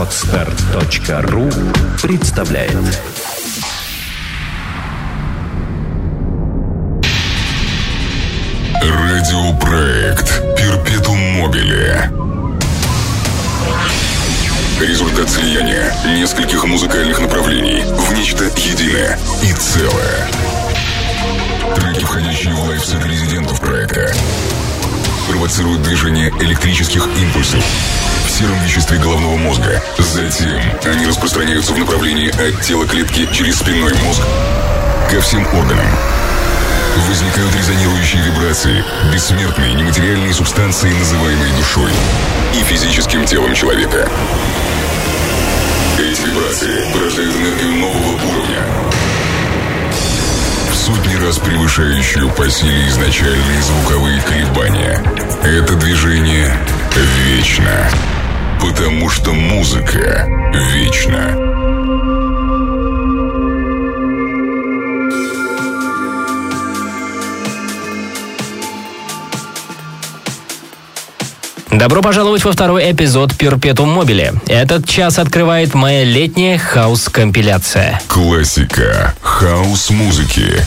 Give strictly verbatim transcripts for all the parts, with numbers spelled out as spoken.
Вотсарт.ру представляет. Радиопроект Perpetuum Mobile. Результат слияния нескольких музыкальных направлений в нечто единое и целое. Треки, входящие в лайфсет резидентов проекта, провоцируют движение электрических импульсов в сером веществе головного мозга. Затем они распространяются в направлении от тела клетки через спинной мозг ко всем органам. Возникают резонирующие вибрации, бессмертные нематериальные субстанции, называемые душой, и физическим телом человека. Эти вибрации порождают энергию нового уровня, в сотни раз превышающую по силе изначальные звуковые колебания. Это движение вечно, потому что музыка вечна. Добро пожаловать во второй эпизод Perpetuum Mobile. Этот час открывает моя летняя хаус-компиляция. Классика хаус-музыки.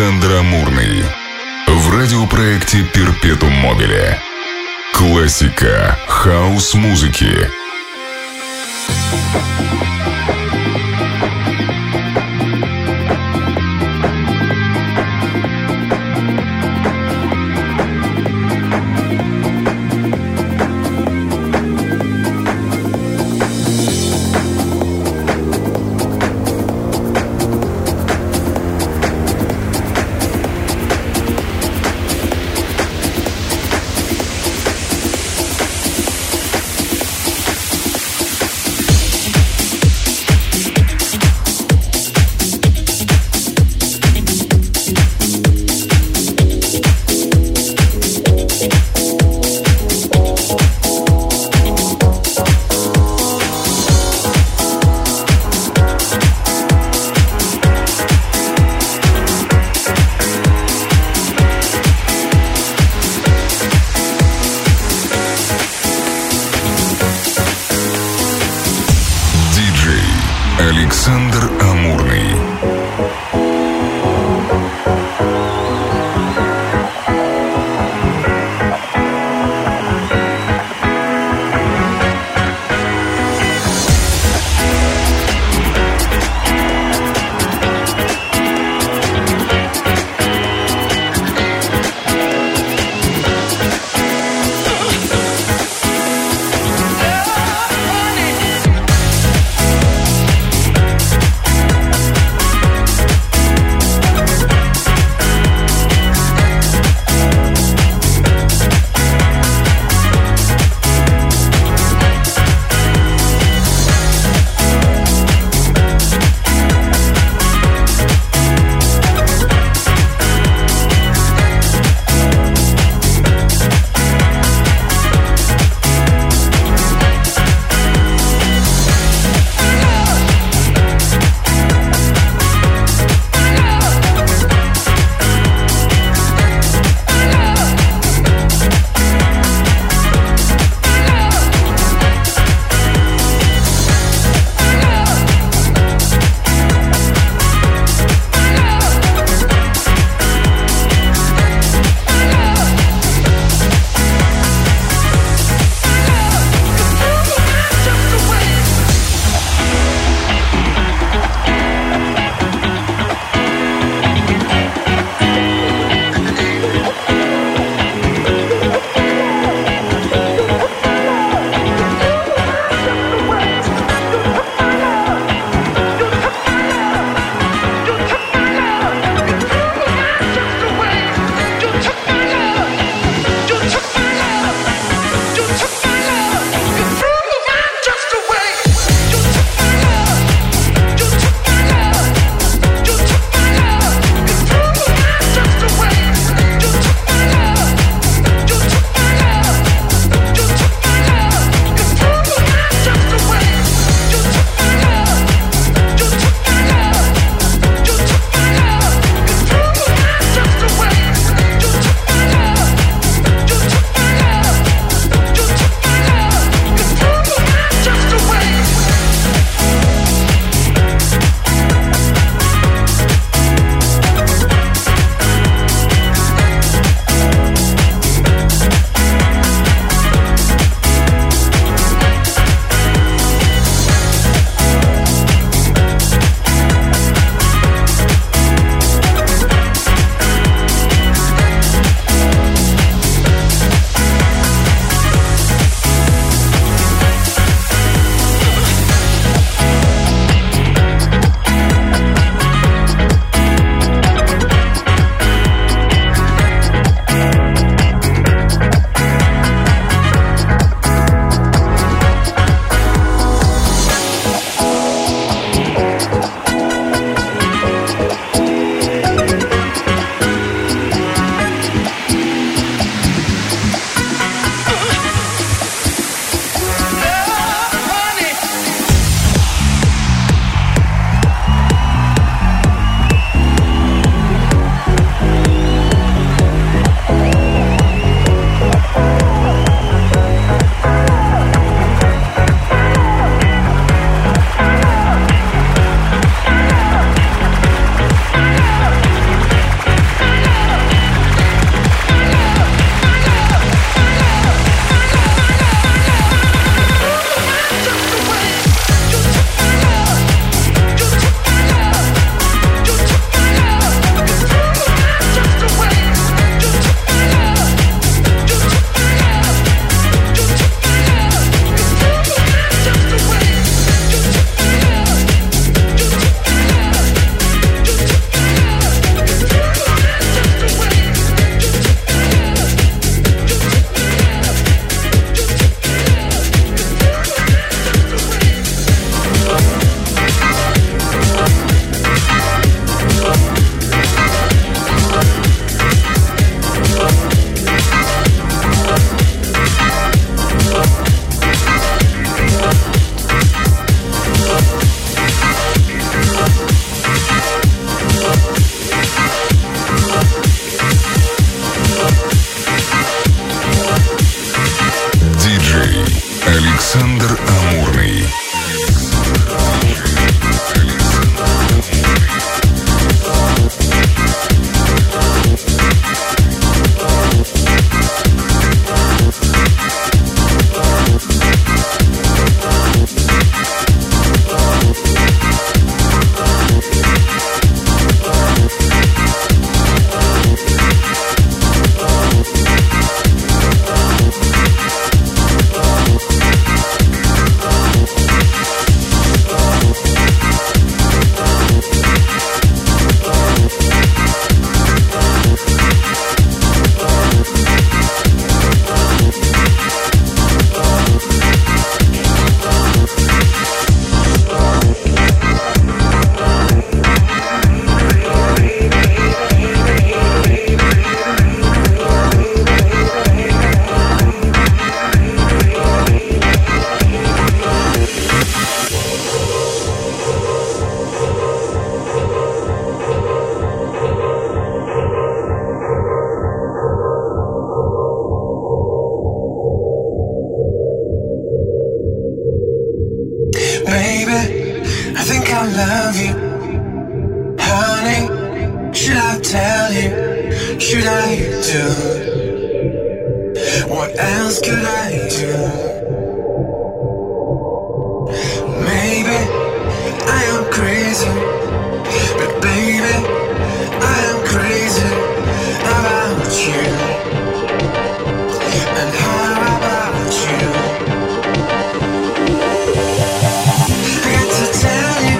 Александр Амурный в радиопроекте Perpetuum Mobile. Классика хаус-музыки. should I do? What else could I do? Maybe I am crazy, but baby, I am crazy about you. And how about you? I got to tell you,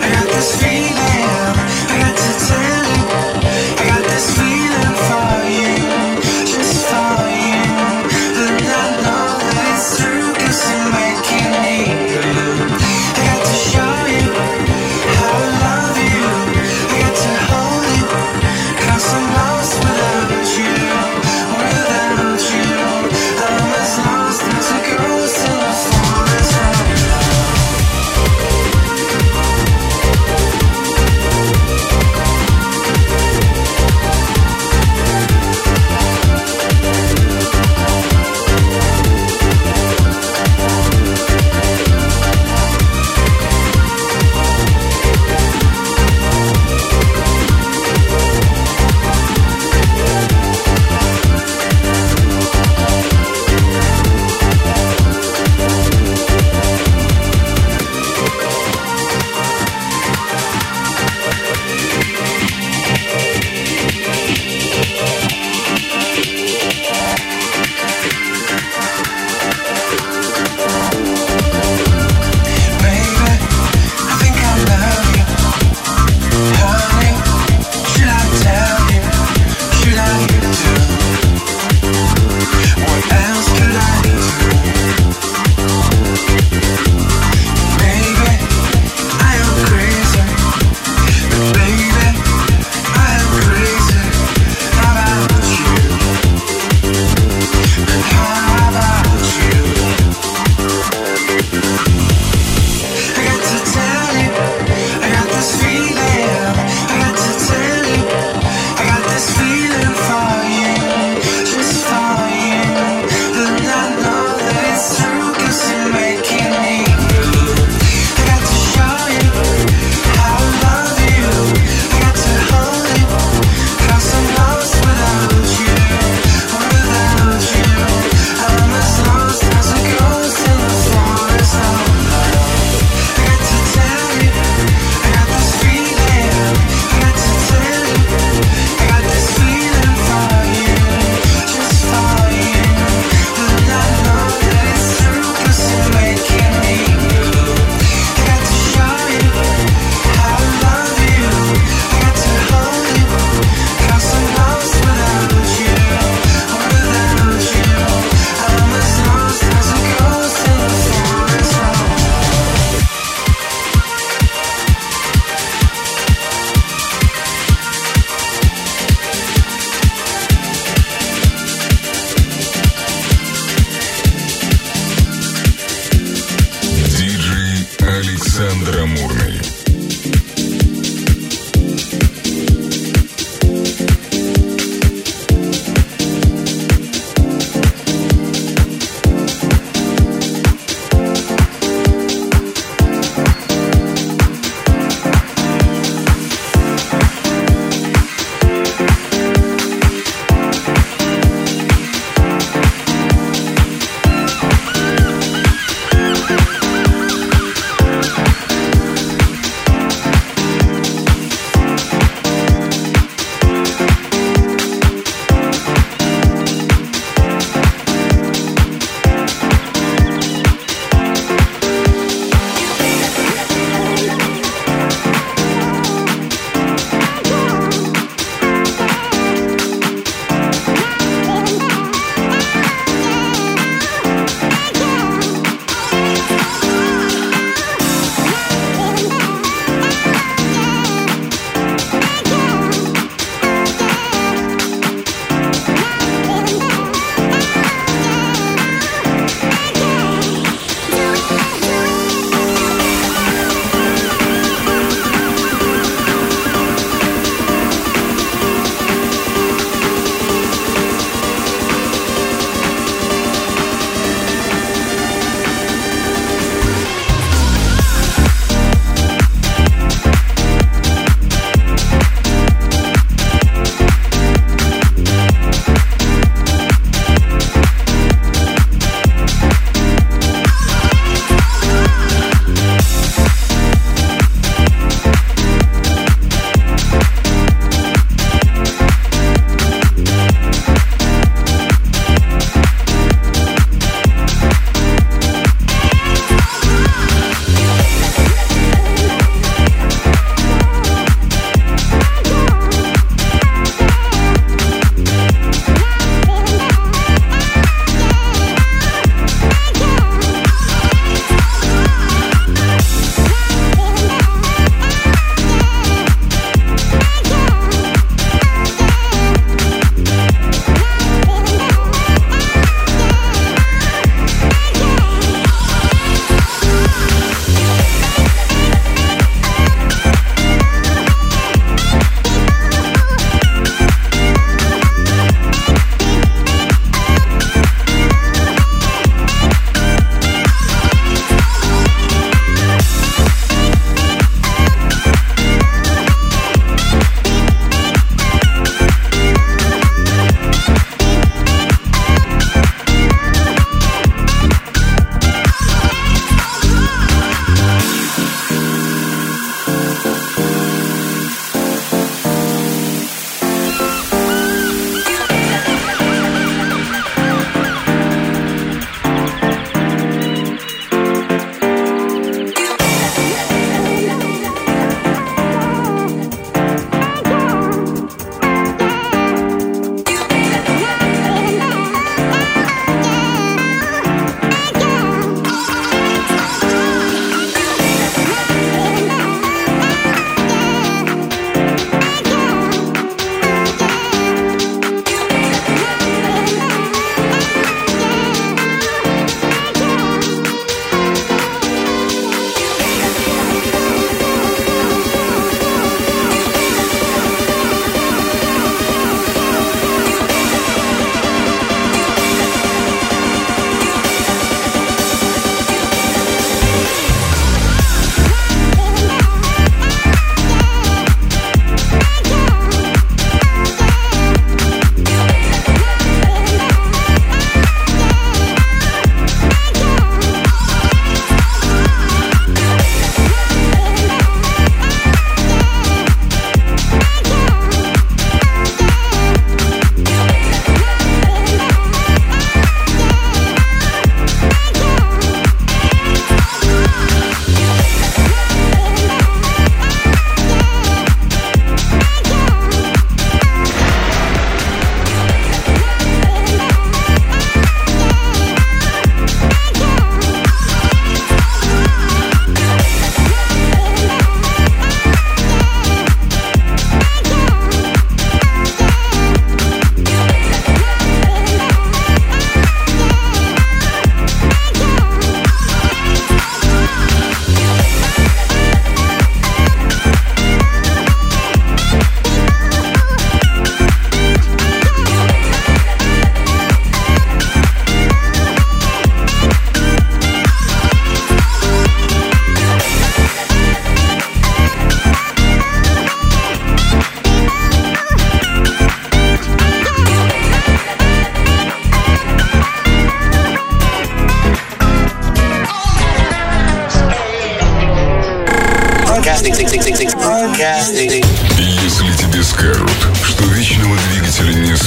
I got this feeling, I got to tell you, I got this feeling for you, just for you, and I know that it's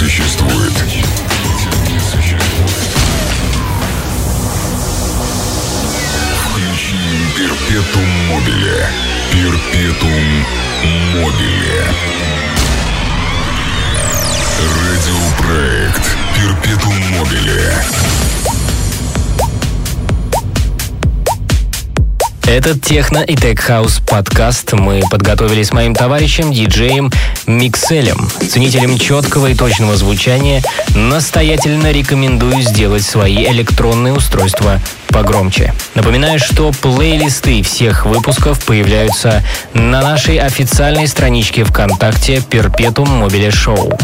существует. Включи Perpetuum Mobile. Perpetuum Mobile. Радиопроект Perpetuum Mobile. Этот техно- и тек-хаус подкаст мы подготовили с моим товарищем, диджеем Микселем. Ценителям четкого и точного звучания настоятельно рекомендую сделать свои электронные устройства погромче. Напоминаю, что плейлисты всех выпусков появляются на нашей официальной страничке ВКонтакте Perpetuum Mobile Show.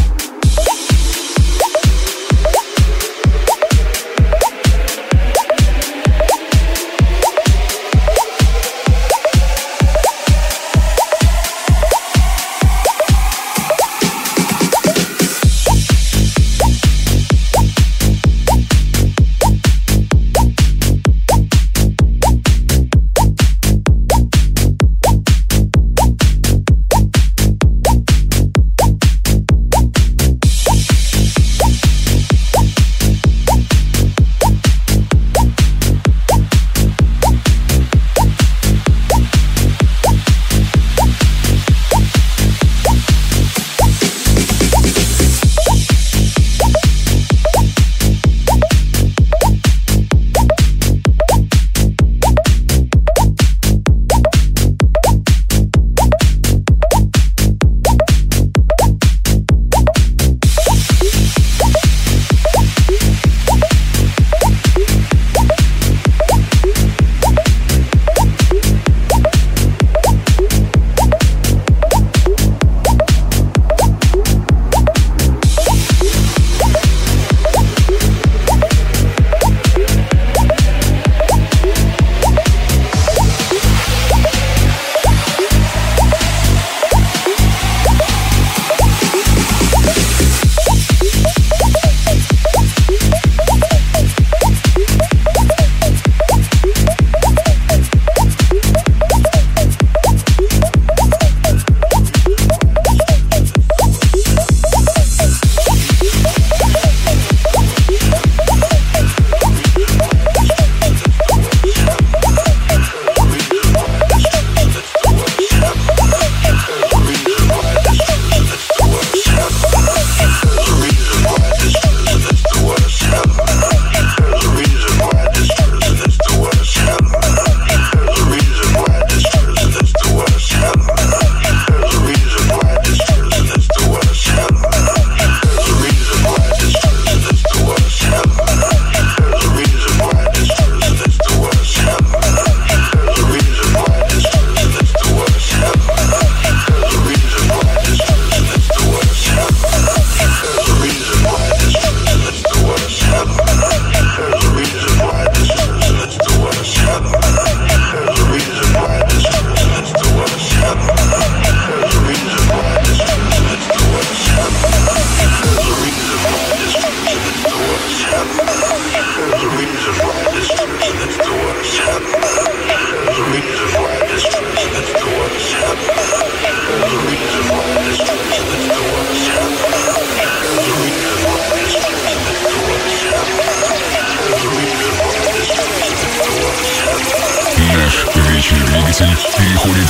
Переходит в режим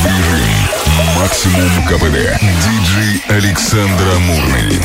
максимум КПД. Диджей Александр Амурный.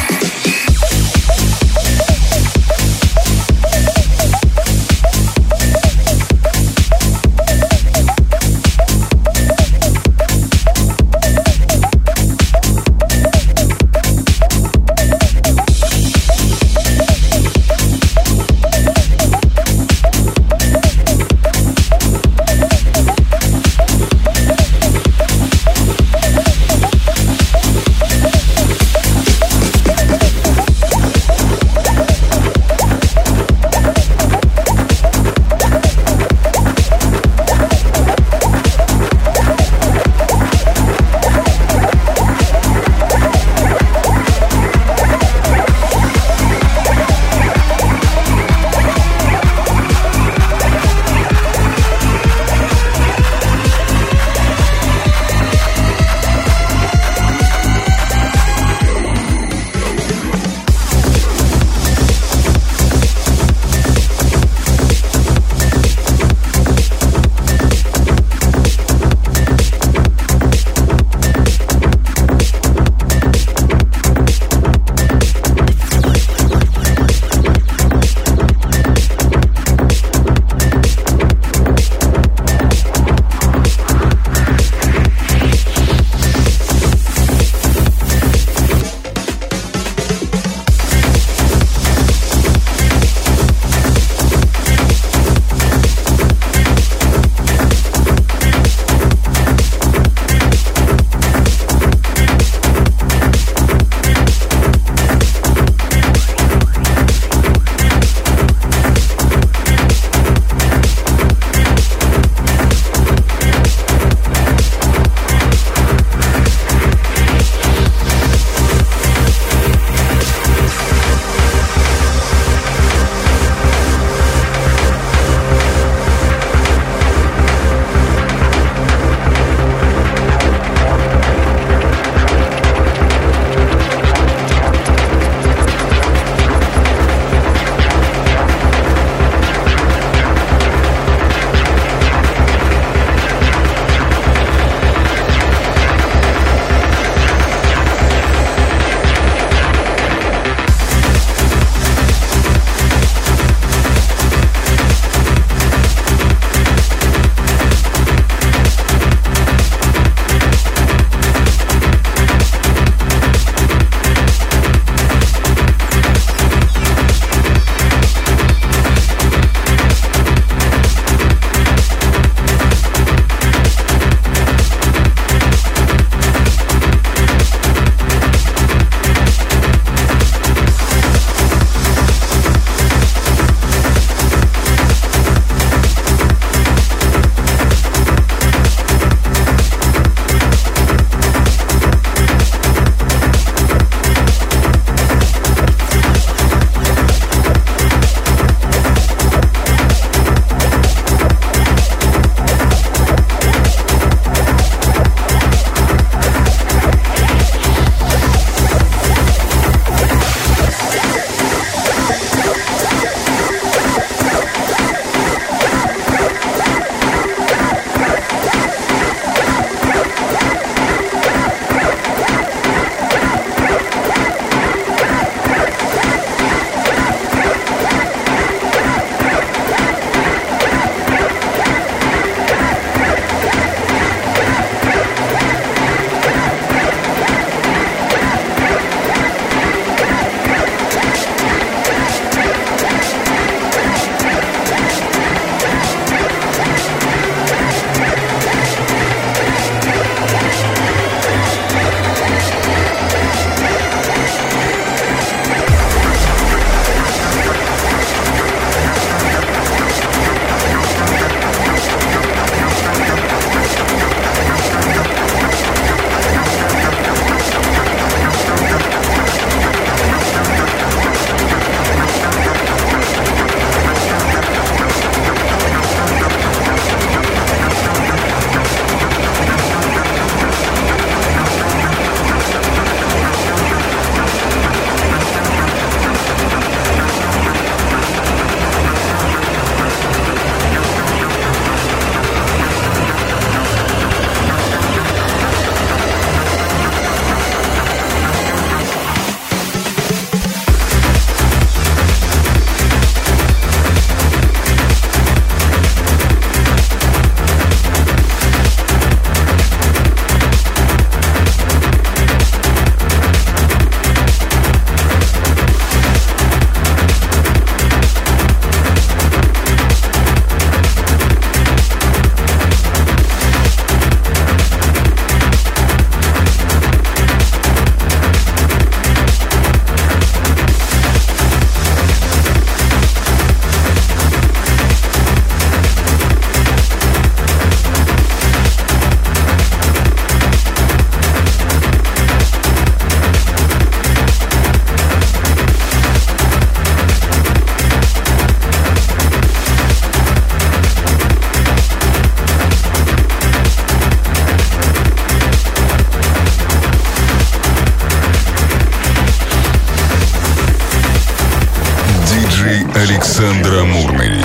диджей Александр Амурный.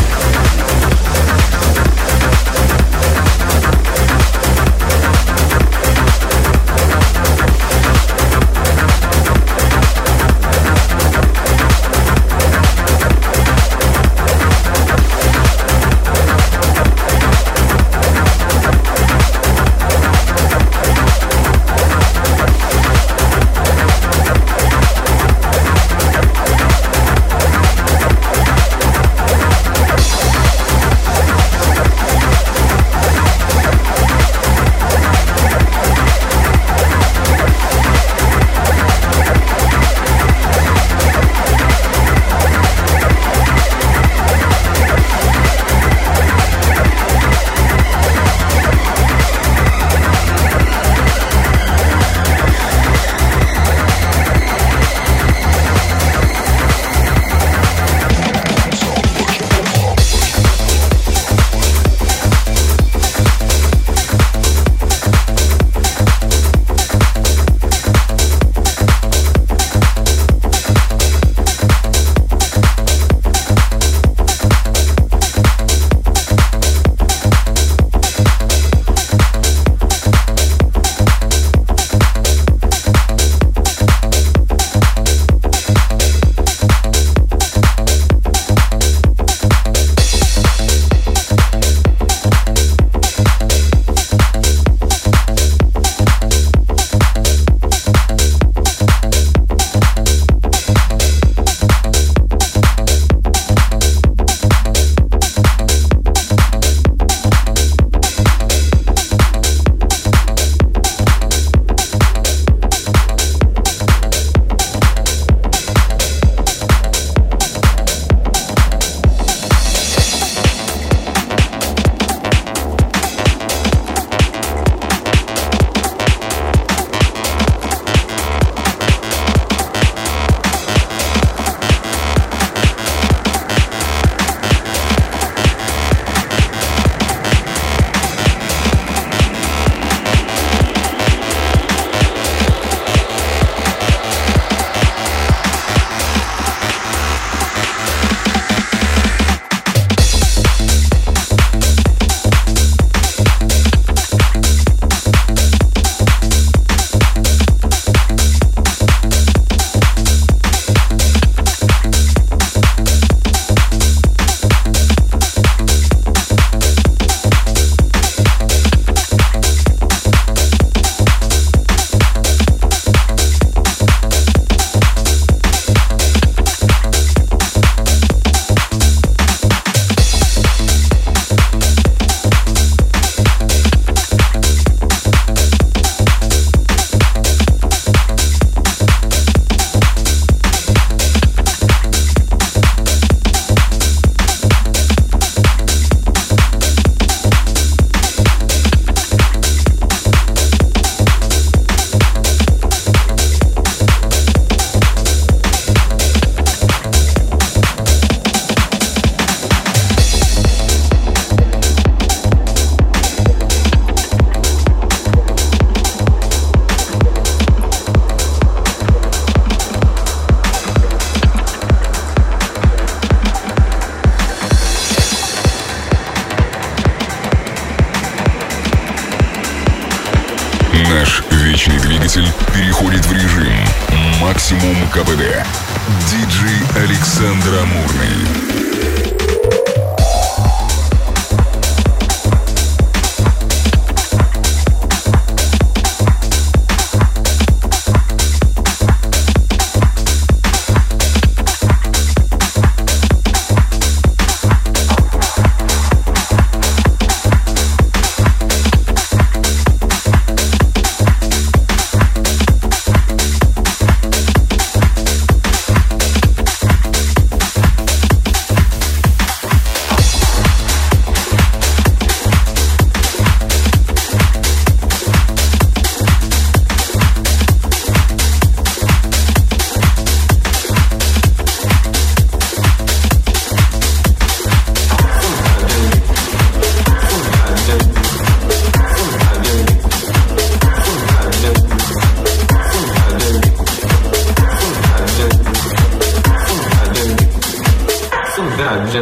да, для...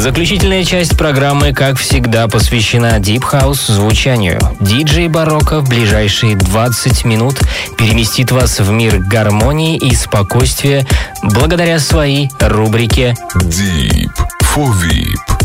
Заключительная часть программы, как всегда, посвящена Deep House звучанию. Диджей Барокко в ближайшие двадцать минут переместит вас в мир гармонии и спокойствия благодаря своей рубрике Deep for ви ай пи.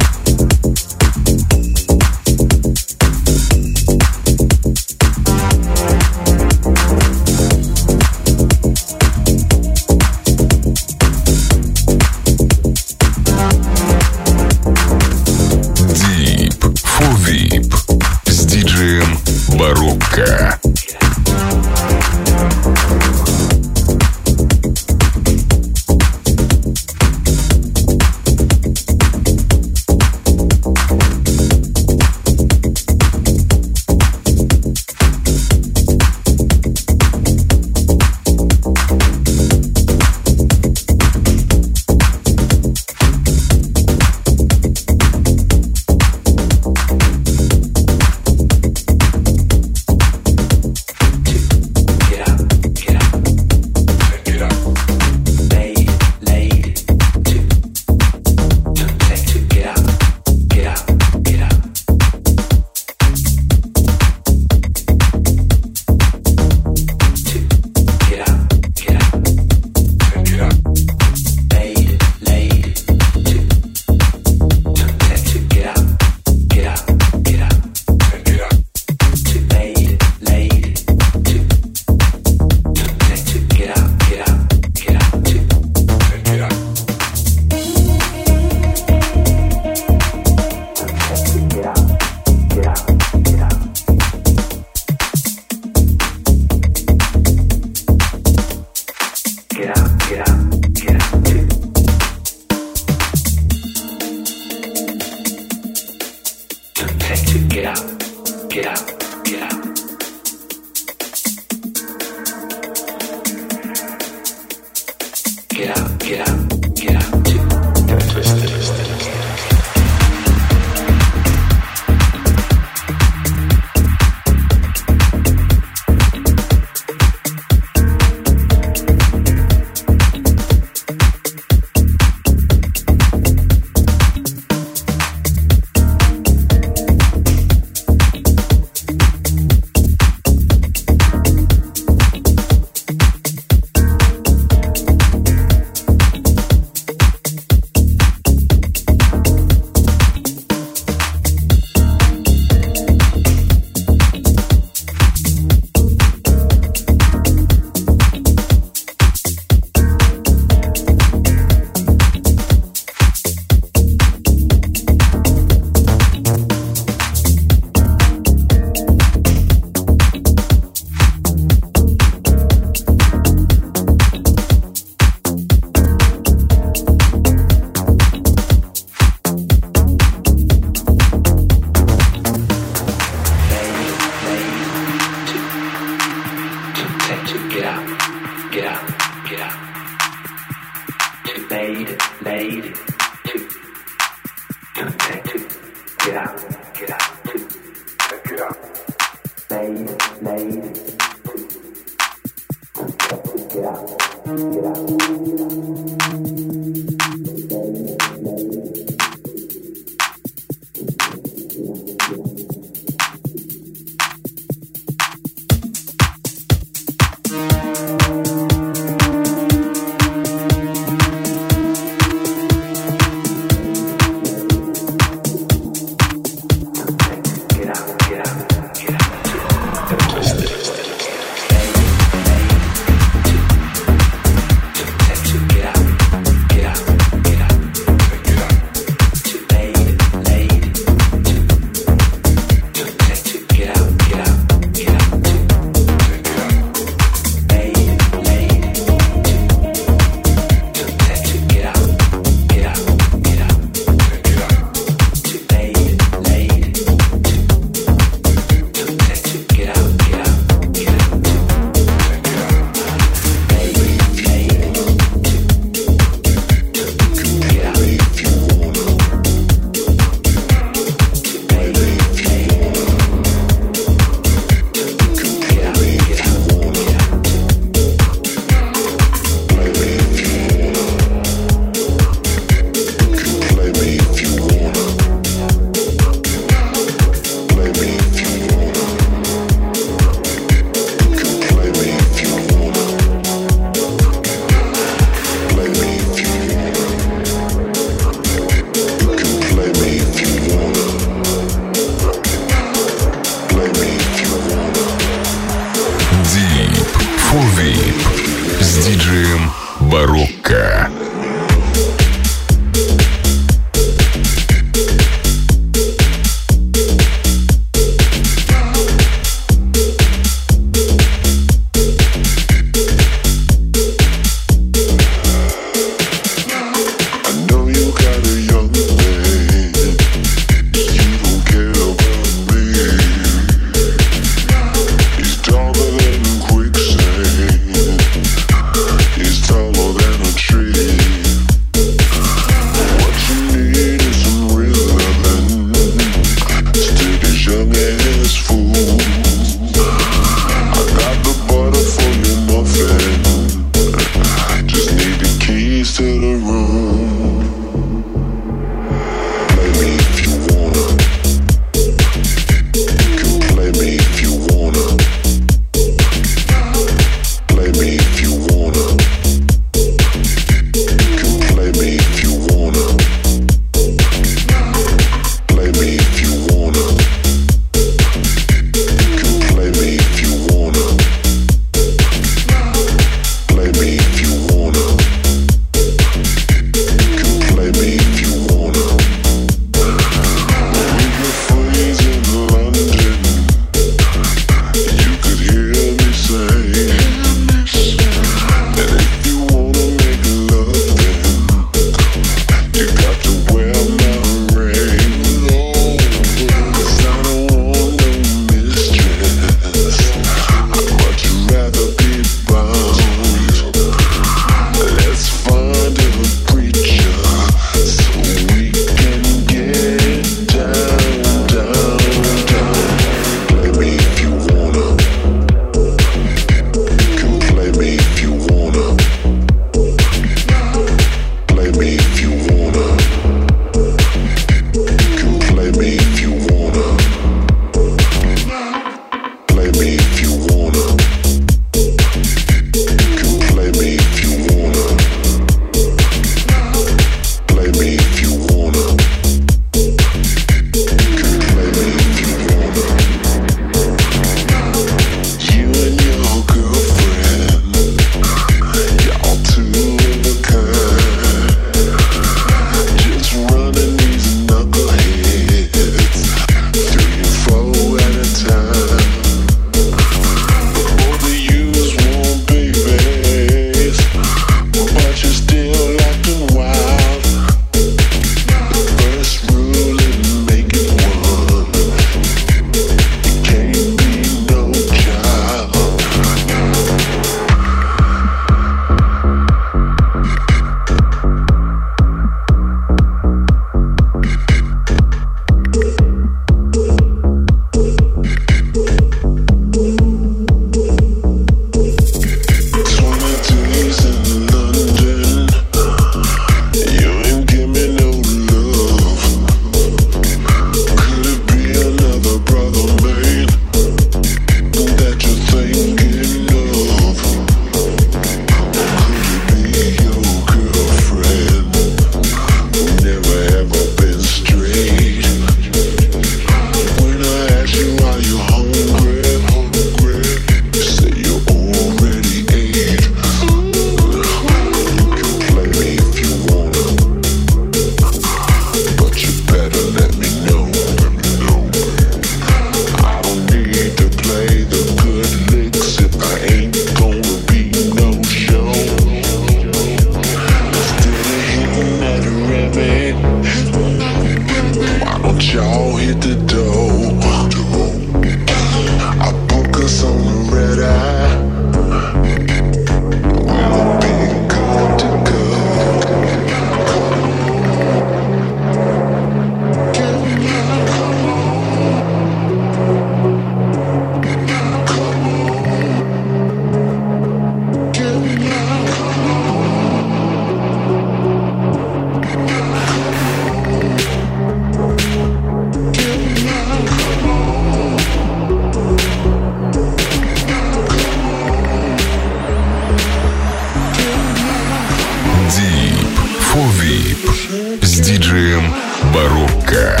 Барокко.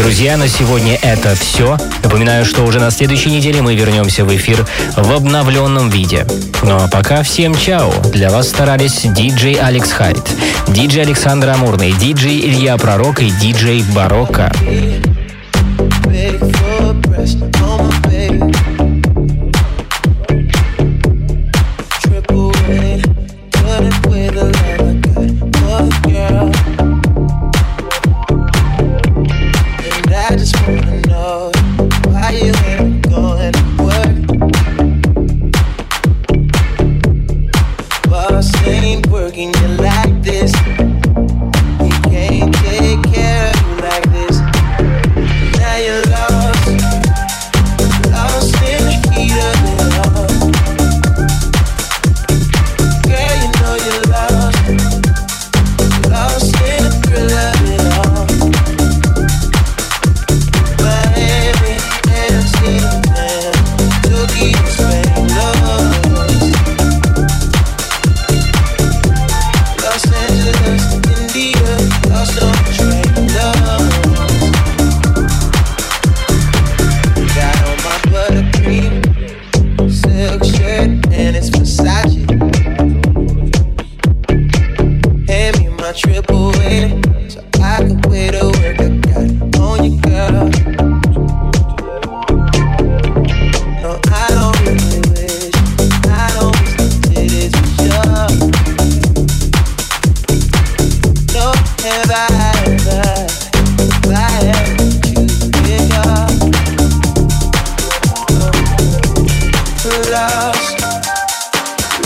Друзья, на сегодня это все. Напоминаю, что уже на следующей неделе мы вернемся в эфир в обновленном виде. Ну а пока всем чао. Для вас старались диджей Алекс Хайт, диджей Александр Амурный, диджей Илья Пророк и диджей Барокко.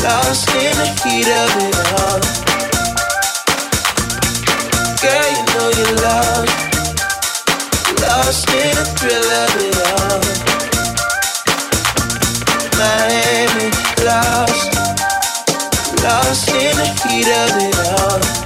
Lost in the heat of it all.